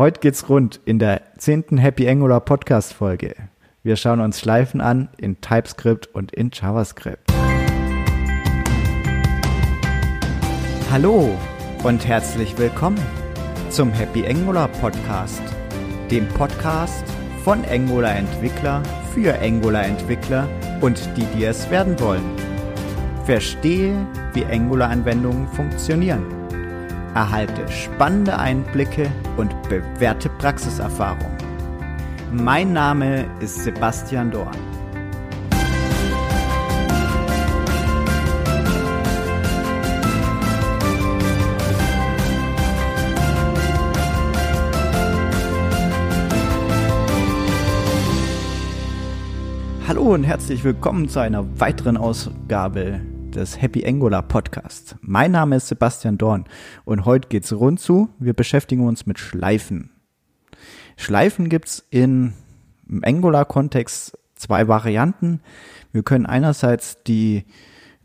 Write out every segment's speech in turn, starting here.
Heute geht's rund in der 10. Happy Angular Podcast Folge. Wir schauen uns Schleifen an in TypeScript und in JavaScript. Hallo und herzlich willkommen zum Happy Angular Podcast, dem Podcast von Angular Entwickler für Angular Entwickler und die, die es werden wollen. Verstehe, wie Angular Anwendungen funktionieren. Erhalte spannende Einblicke und bewährte Praxiserfahrung. Mein Name ist Sebastian Dorn. Hallo und herzlich willkommen zu einer weiteren Ausgabe des Happy Angular Podcast. Mein Name ist Sebastian Dorn und heute geht's rund zu. Wir beschäftigen uns mit Schleifen. Schleifen gibt's im Angular-Kontext zwei Varianten. Wir können einerseits die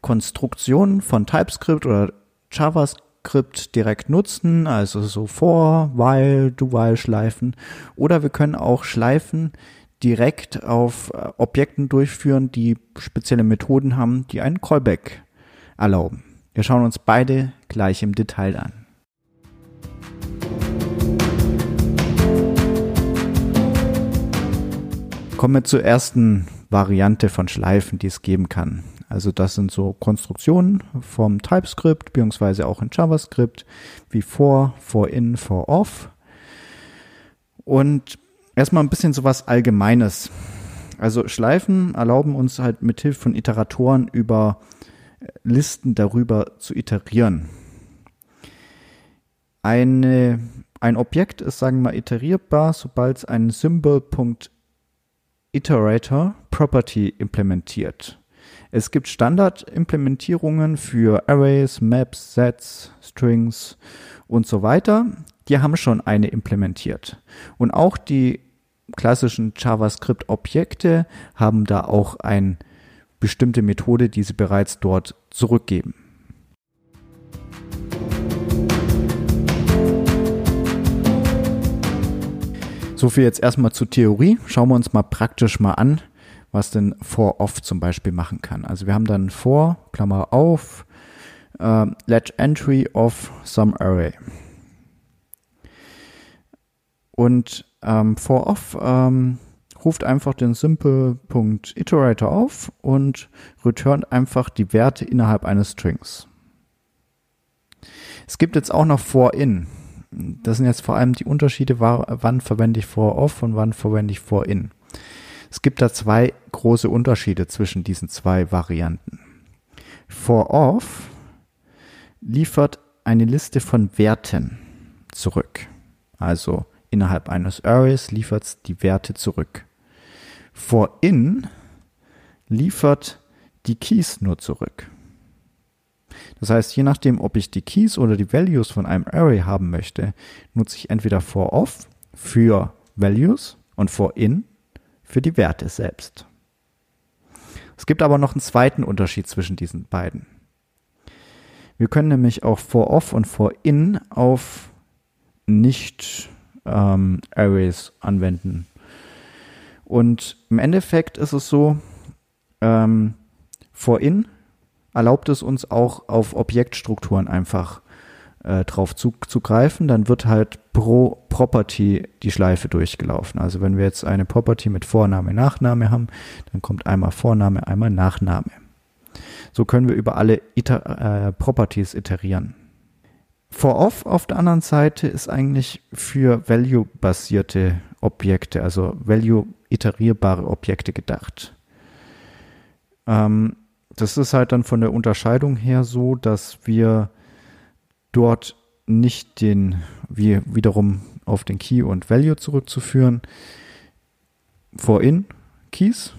Konstruktionen von TypeScript oder JavaScript direkt nutzen, also so for, while, do-while Schleifen, oder wir können auch Schleifen direkt auf Objekten durchführen, die spezielle Methoden haben, die einen Callback erlauben. Wir schauen uns beide gleich im Detail an. Kommen wir zur ersten Variante von Schleifen, die es geben kann. Also das sind so Konstruktionen vom TypeScript, beziehungsweise auch in JavaScript, wie for, forin, forof. Und erstmal ein bisschen sowas Allgemeines. Also Schleifen erlauben uns halt mit Hilfe von Iteratoren über Listen darüber zu iterieren. Ein Objekt ist, sagen wir mal, iterierbar, sobald es einen Symbol.iterator Property implementiert. Es gibt Standardimplementierungen für Arrays, Maps, Sets, Strings und so weiter. Die haben schon eine implementiert. Und auch die klassischen JavaScript-Objekte haben da auch eine bestimmte Methode, die sie bereits dort zurückgeben. So viel jetzt erstmal zur Theorie. Schauen wir uns mal praktisch mal an, was denn forOf zum Beispiel machen kann. Also wir haben dann for, Klammer auf, let entry of some array. Und forOf ruft einfach den Symbol.iterator auf und returnt einfach die Werte innerhalb eines Strings. Es gibt jetzt auch noch forin. Das sind jetzt vor allem die Unterschiede, wann verwende ich forOf und wann verwende ich forin. Es gibt da zwei große Unterschiede zwischen diesen zwei Varianten. forOf liefert eine Liste von Werten zurück. Also innerhalb eines Arrays liefert es die Werte zurück. Forin liefert die Keys nur zurück. Das heißt, je nachdem, ob ich die Keys oder die Values von einem Array haben möchte, nutze ich entweder forOf für Values und forin für die Werte selbst. Es gibt aber noch einen zweiten Unterschied zwischen diesen beiden. Wir können nämlich auch forOf und forin auf nicht Arrays anwenden. Und im Endeffekt ist es so, forin erlaubt es uns auch auf Objektstrukturen einfach drauf zugreifen, dann wird halt pro Property die Schleife durchgelaufen. Also wenn wir jetzt eine Property mit Vorname, Nachname haben, dann kommt einmal Vorname, einmal Nachname. So können wir über alle Properties iterieren. forOf auf der anderen Seite ist eigentlich für value-basierte Objekte, also value-iterierbare Objekte gedacht. Das ist halt dann von der Unterscheidung her so, dass wir dort nicht wiederum auf den Key und Value zurückzuführen, forin Keys,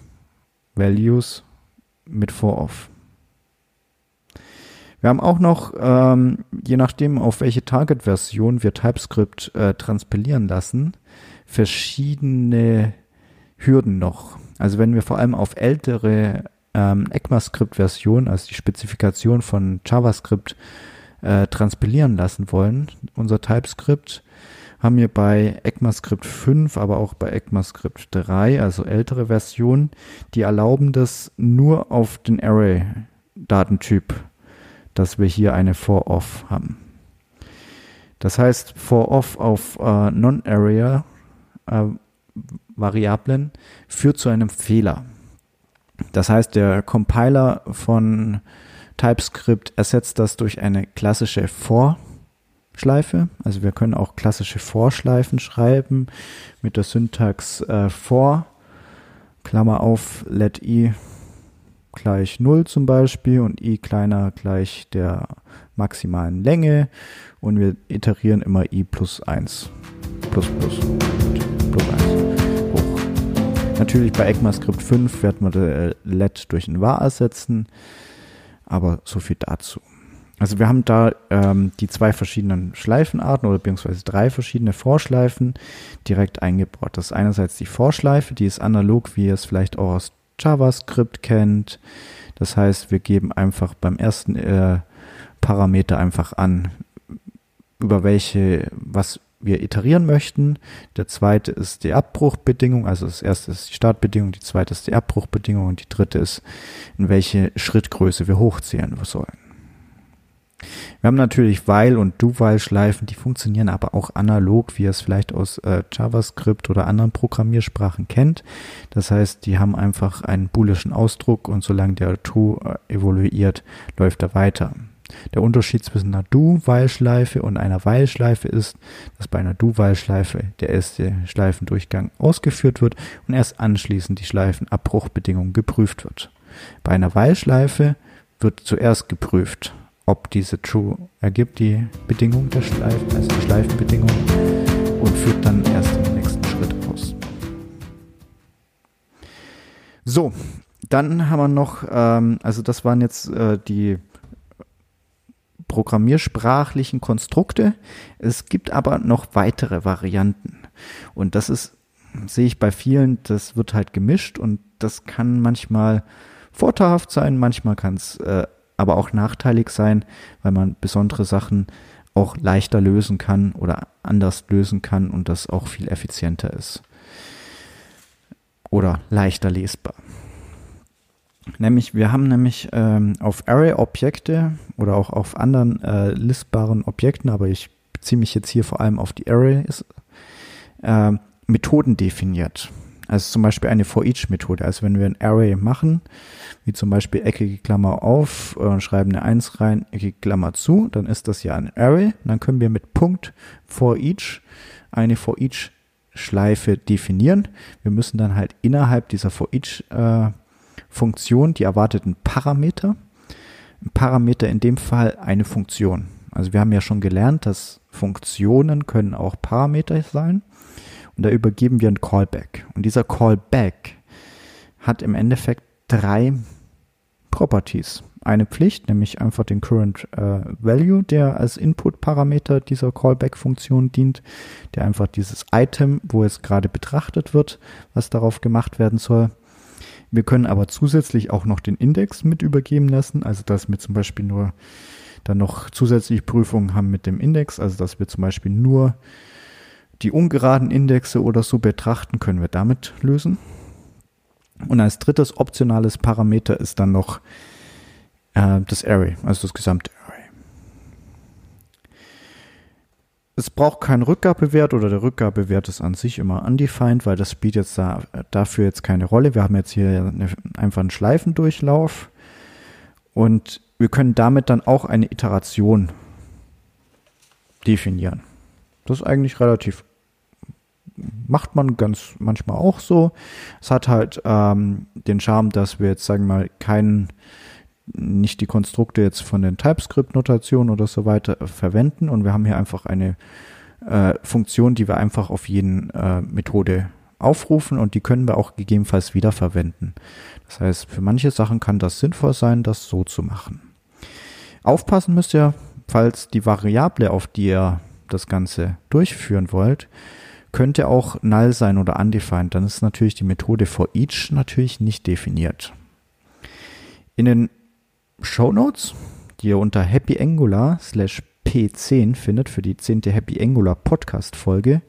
Values mit forOf. Wir haben auch noch, je nachdem, auf welche Target-Version wir TypeScript transpilieren lassen, verschiedene Hürden noch. Also wenn wir vor allem auf ältere ECMAScript-Versionen, also die Spezifikation von JavaScript, transpilieren lassen wollen, unser TypeScript, haben wir bei ECMAScript 5, aber auch bei ECMAScript 3, also ältere Versionen, die erlauben das nur auf den Array-Datentyp, dass wir hier eine for-off haben. Das heißt, for-off auf Non-Area-Variablen führt zu einem Fehler. Das heißt, der Compiler von TypeScript ersetzt das durch eine klassische For-Schleife. Also wir können auch klassische For-Schleifen schreiben mit der Syntax For, Klammer auf, let i gleich 0 zum Beispiel und i kleiner gleich der maximalen Länge und wir iterieren immer i plus 1, plus 1 hoch. Natürlich bei ECMAScript 5 werden wir let durch ein var ersetzen, aber so viel dazu. Also wir haben da die zwei verschiedenen Schleifenarten oder beziehungsweise drei verschiedene Vorschleifen direkt eingebaut. Das ist einerseits die Vorschleife, die ist analog, wie ihr es vielleicht auch aus JavaScript kennt. Das heißt, wir geben einfach beim ersten Parameter einfach an, über was wir iterieren möchten. Der zweite ist die Abbruchbedingung, also das erste ist die Startbedingung, die zweite ist die Abbruchbedingung und die dritte ist, in welche Schrittgröße wir hochzählen sollen. Wir haben natürlich While- und Do-While-Schleifen, die funktionieren aber auch analog, wie ihr es vielleicht aus JavaScript oder anderen Programmiersprachen kennt. Das heißt, die haben einfach einen boolischen Ausdruck und solange der Do evoluiert, läuft er weiter. Der Unterschied zwischen einer Do-While-Schleife und einer While-Schleife ist, dass bei einer Do-While-Schleife der erste Schleifendurchgang ausgeführt wird und erst anschließend die Schleifenabbruchbedingung geprüft wird. Bei einer While-Schleife wird zuerst geprüft, ob diese True ergibt die Bedingung der Schleifen, also die Schleifenbedingung, und führt dann erst den nächsten Schritt aus. So, dann haben wir noch, also das waren jetzt die programmiersprachlichen Konstrukte. Es gibt aber noch weitere Varianten. Und das ist, sehe ich bei vielen, das wird halt gemischt und das kann manchmal vorteilhaft sein, manchmal kann es aber auch nachteilig sein, weil man besondere Sachen auch leichter lösen kann oder anders lösen kann und das auch viel effizienter ist oder leichter lesbar. Nämlich, wir haben nämlich auf Array-Objekte oder auch auf anderen listbaren Objekten, aber ich beziehe mich jetzt hier vor allem auf die Arrays, Methoden definiert. Also zum Beispiel eine forEach-Methode. Also wenn wir ein Array machen, wie zum Beispiel eckige Klammer auf, schreiben eine 1 rein, eckige Klammer zu, dann ist das ja ein Array. Und dann können wir mit Punkt forEach eine forEach-Schleife definieren. Wir müssen dann halt innerhalb dieser forEach-Funktion die erwarteten Parameter, in dem Fall eine Funktion. Also wir haben ja schon gelernt, dass Funktionen können auch Parameter sein. Und da übergeben wir einen Callback. Und dieser Callback hat im Endeffekt drei Properties. Eine Pflicht, nämlich einfach den Current Value, der als Input-Parameter dieser Callback-Funktion dient, der einfach dieses Item, wo es gerade betrachtet wird, was darauf gemacht werden soll. Wir können aber zusätzlich auch noch den Index mit übergeben lassen, also dass wir zum Beispiel nur dann noch zusätzliche Prüfungen haben mit dem Index, also dass wir zum Beispiel nur die ungeraden Indexe oder so betrachten, können wir damit lösen. Und als drittes optionales Parameter ist dann noch das Array, also das gesamte Array. Es braucht keinen Rückgabewert oder der Rückgabewert ist an sich immer undefined, weil das spielt jetzt dafür jetzt keine Rolle. Wir haben jetzt hier einfach einen Schleifendurchlauf und wir können damit dann auch eine Iteration definieren. Das ist eigentlich relativ, macht man ganz manchmal auch so. Es hat halt den Charme, dass wir jetzt, sagen wir mal, nicht die Konstrukte jetzt von den TypeScript-Notationen oder so weiter verwenden. Und wir haben hier einfach eine Funktion, die wir einfach auf jeden Methode aufrufen und die können wir auch gegebenenfalls wiederverwenden. Das heißt, für manche Sachen kann das sinnvoll sein, das so zu machen. Aufpassen müsst ihr, falls die Variable, auf die ihr das Ganze durchführen wollt, könnte auch null sein oder undefined. Dann ist natürlich die Methode forEach natürlich nicht definiert. In den Shownotes, die ihr unter happyangular P10 findet, für die 10. Happy Angular Podcast Folge,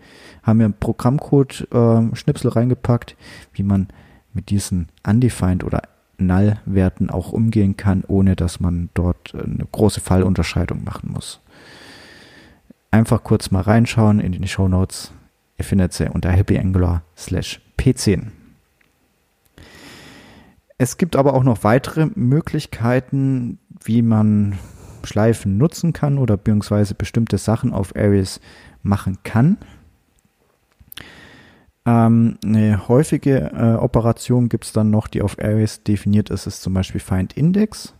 haben wir einen Programmcode Schnipsel reingepackt, wie man mit diesen undefined oder null Werten auch umgehen kann, ohne dass man dort eine große Fallunterscheidung machen muss. Einfach kurz mal reinschauen in die Shownotes. Ihr findet sie unter happyangular/p10. Es gibt aber auch noch weitere Möglichkeiten, wie man Schleifen nutzen kann oder beziehungsweise bestimmte Sachen auf Arrays machen kann. Eine häufige Operation gibt es dann noch, die auf Arrays definiert ist, ist zum Beispiel FindIndex.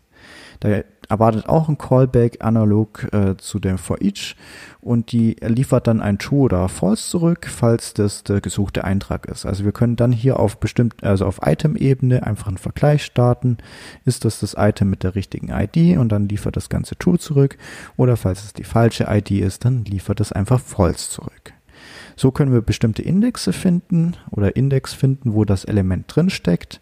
Da erwartet auch ein Callback analog zu dem forEach und die liefert dann ein True oder False zurück, falls das der gesuchte Eintrag ist. Also wir können dann hier auf auf Item-Ebene einfach einen Vergleich starten. Ist das Item mit der richtigen ID und dann liefert das Ganze True zurück, oder falls es die falsche ID ist, dann liefert es einfach False zurück. So können wir bestimmte Indexe finden oder Index finden, wo das Element drin steckt.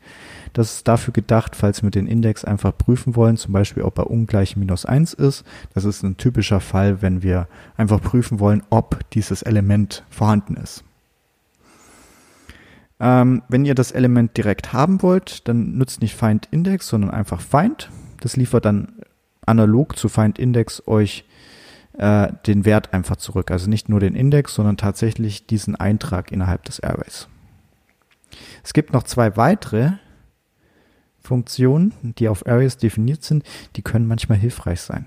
Das ist dafür gedacht, falls wir den Index einfach prüfen wollen, zum Beispiel ob er ungleich -1 ist. Das ist ein typischer Fall, wenn wir einfach prüfen wollen, ob dieses Element vorhanden ist. Wenn ihr das Element direkt haben wollt, dann nutzt nicht FindIndex, sondern einfach Find. Das liefert dann analog zu FindIndex euch den Wert einfach zurück. Also nicht nur den Index, sondern tatsächlich diesen Eintrag innerhalb des Arrays. Es gibt noch zwei weitere Funktionen, die auf Arrays definiert sind, die können manchmal hilfreich sein.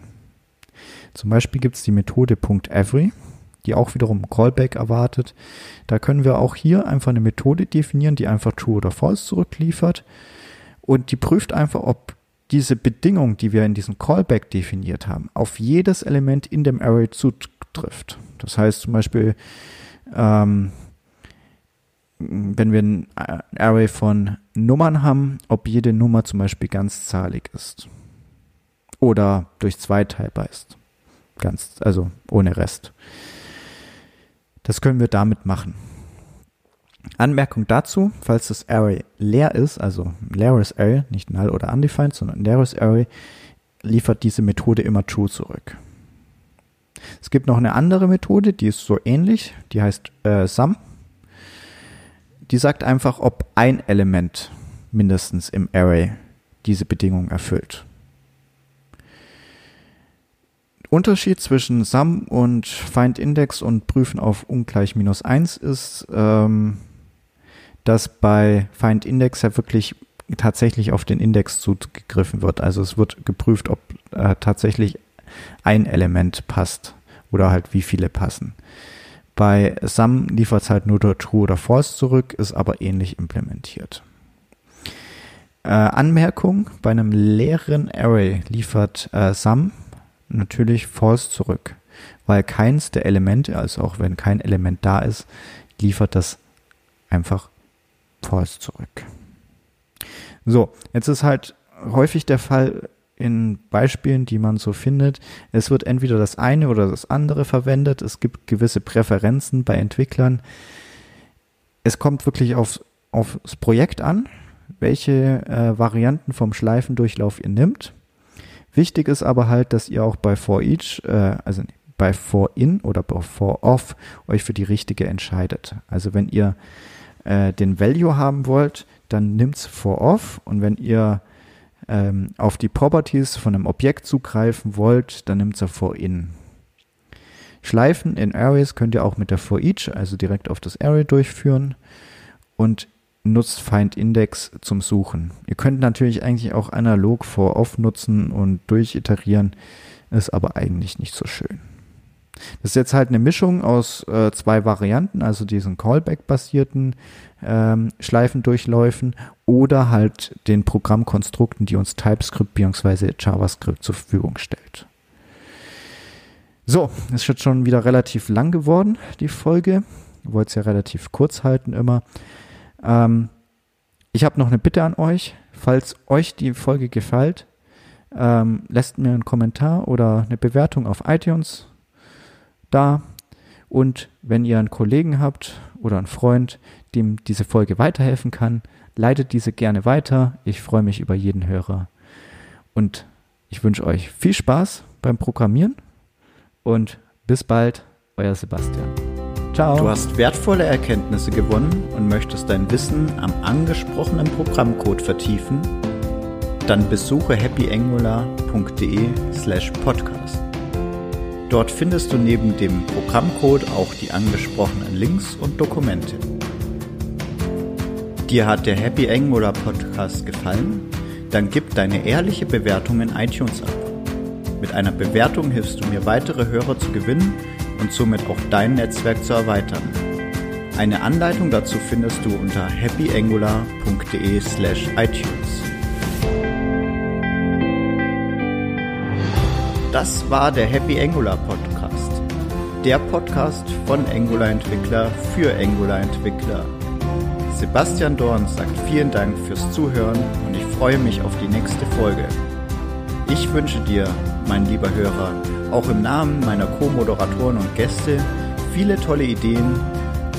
Zum Beispiel gibt es die Methode .every, die auch wiederum ein Callback erwartet. Da können wir auch hier einfach eine Methode definieren, die einfach True oder False zurückliefert und die prüft einfach, ob diese Bedingung, die wir in diesem Callback definiert haben, auf jedes Element in dem Array zutrifft. Das heißt zum Beispiel, wenn wir ein Array von Nummern haben, ob jede Nummer zum Beispiel ganzzahlig ist oder durch 2 teilbar ist, also ohne Rest. Das können wir damit machen. Anmerkung dazu, falls das Array leer ist, also ein leeres Array, nicht null oder undefined, sondern ein leeres Array, liefert diese Methode immer true zurück. Es gibt noch eine andere Methode, die ist so ähnlich, die heißt sum. Die sagt einfach, ob ein Element mindestens im Array diese Bedingung erfüllt. Unterschied zwischen sum und FindIndex und prüfen auf ungleich -1 ist, dass bei FindIndex ja wirklich tatsächlich auf den Index zugegriffen wird. Also es wird geprüft, ob tatsächlich ein Element passt oder halt wie viele passen. Bei sum liefert es halt nur True oder False zurück, ist aber ähnlich implementiert. Anmerkung, bei einem leeren Array liefert sum natürlich False zurück, weil keins der Elemente, also auch wenn kein Element da ist, liefert das einfach False zurück. So, jetzt ist halt häufig der Fall in Beispielen, die man so findet, es wird entweder das eine oder das andere verwendet, es gibt gewisse Präferenzen bei Entwicklern. Es kommt wirklich aufs Projekt an, welche Varianten vom Schleifendurchlauf ihr nimmt. Wichtig ist aber halt, dass ihr auch bei forEach, bei forin oder bei forof euch für die richtige entscheidet. Also wenn ihr den Value haben wollt, dann nimmt's forof, und wenn ihr auf die Properties von einem Objekt zugreifen wollt, dann nimmt's ja forin. Schleifen in Arrays könnt ihr auch mit der forEach, also direkt auf das Array durchführen, und nutzt FindIndex zum Suchen. Ihr könnt natürlich eigentlich auch analog forOf nutzen und durchiterieren, ist aber eigentlich nicht so schön. Das ist jetzt halt eine Mischung aus zwei Varianten, also diesen Callback-basierten Schleifendurchläufen oder halt den Programmkonstrukten, die uns TypeScript bzw. JavaScript zur Verfügung stellt. So, ist jetzt schon wieder relativ lang geworden, die Folge. Ich wollte es ja relativ kurz halten immer. Ich habe noch eine Bitte an euch, falls euch die Folge gefällt, lasst mir einen Kommentar oder eine Bewertung auf iTunes da, und wenn ihr einen Kollegen habt oder einen Freund, dem diese Folge weiterhelfen kann, leitet diese gerne weiter. Ich freue mich über jeden Hörer und ich wünsche euch viel Spaß beim Programmieren und bis bald, euer Sebastian. Ciao. Du hast wertvolle Erkenntnisse gewonnen und möchtest dein Wissen am angesprochenen Programmcode vertiefen? Dann besuche happyangular.de/podcast. Dort findest du neben dem Programmcode auch die angesprochenen Links und Dokumente. Dir hat der Happy Angular Podcast gefallen? Dann gib deine ehrliche Bewertung in iTunes ab. Mit einer Bewertung hilfst du mir, weitere Hörer zu gewinnen und somit auch dein Netzwerk zu erweitern. Eine Anleitung dazu findest du unter happyangular.de/iTunes. Das war der Happy Angular Podcast, der Podcast von Angular-Entwickler für Angular-Entwickler. Sebastian Dorn sagt vielen Dank fürs Zuhören und ich freue mich auf die nächste Folge. Ich wünsche dir, mein lieber Hörer, auch im Namen meiner Co-Moderatoren und Gäste viele tolle Ideen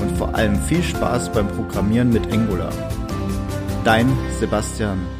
und vor allem viel Spaß beim Programmieren mit Angular. Dein Sebastian.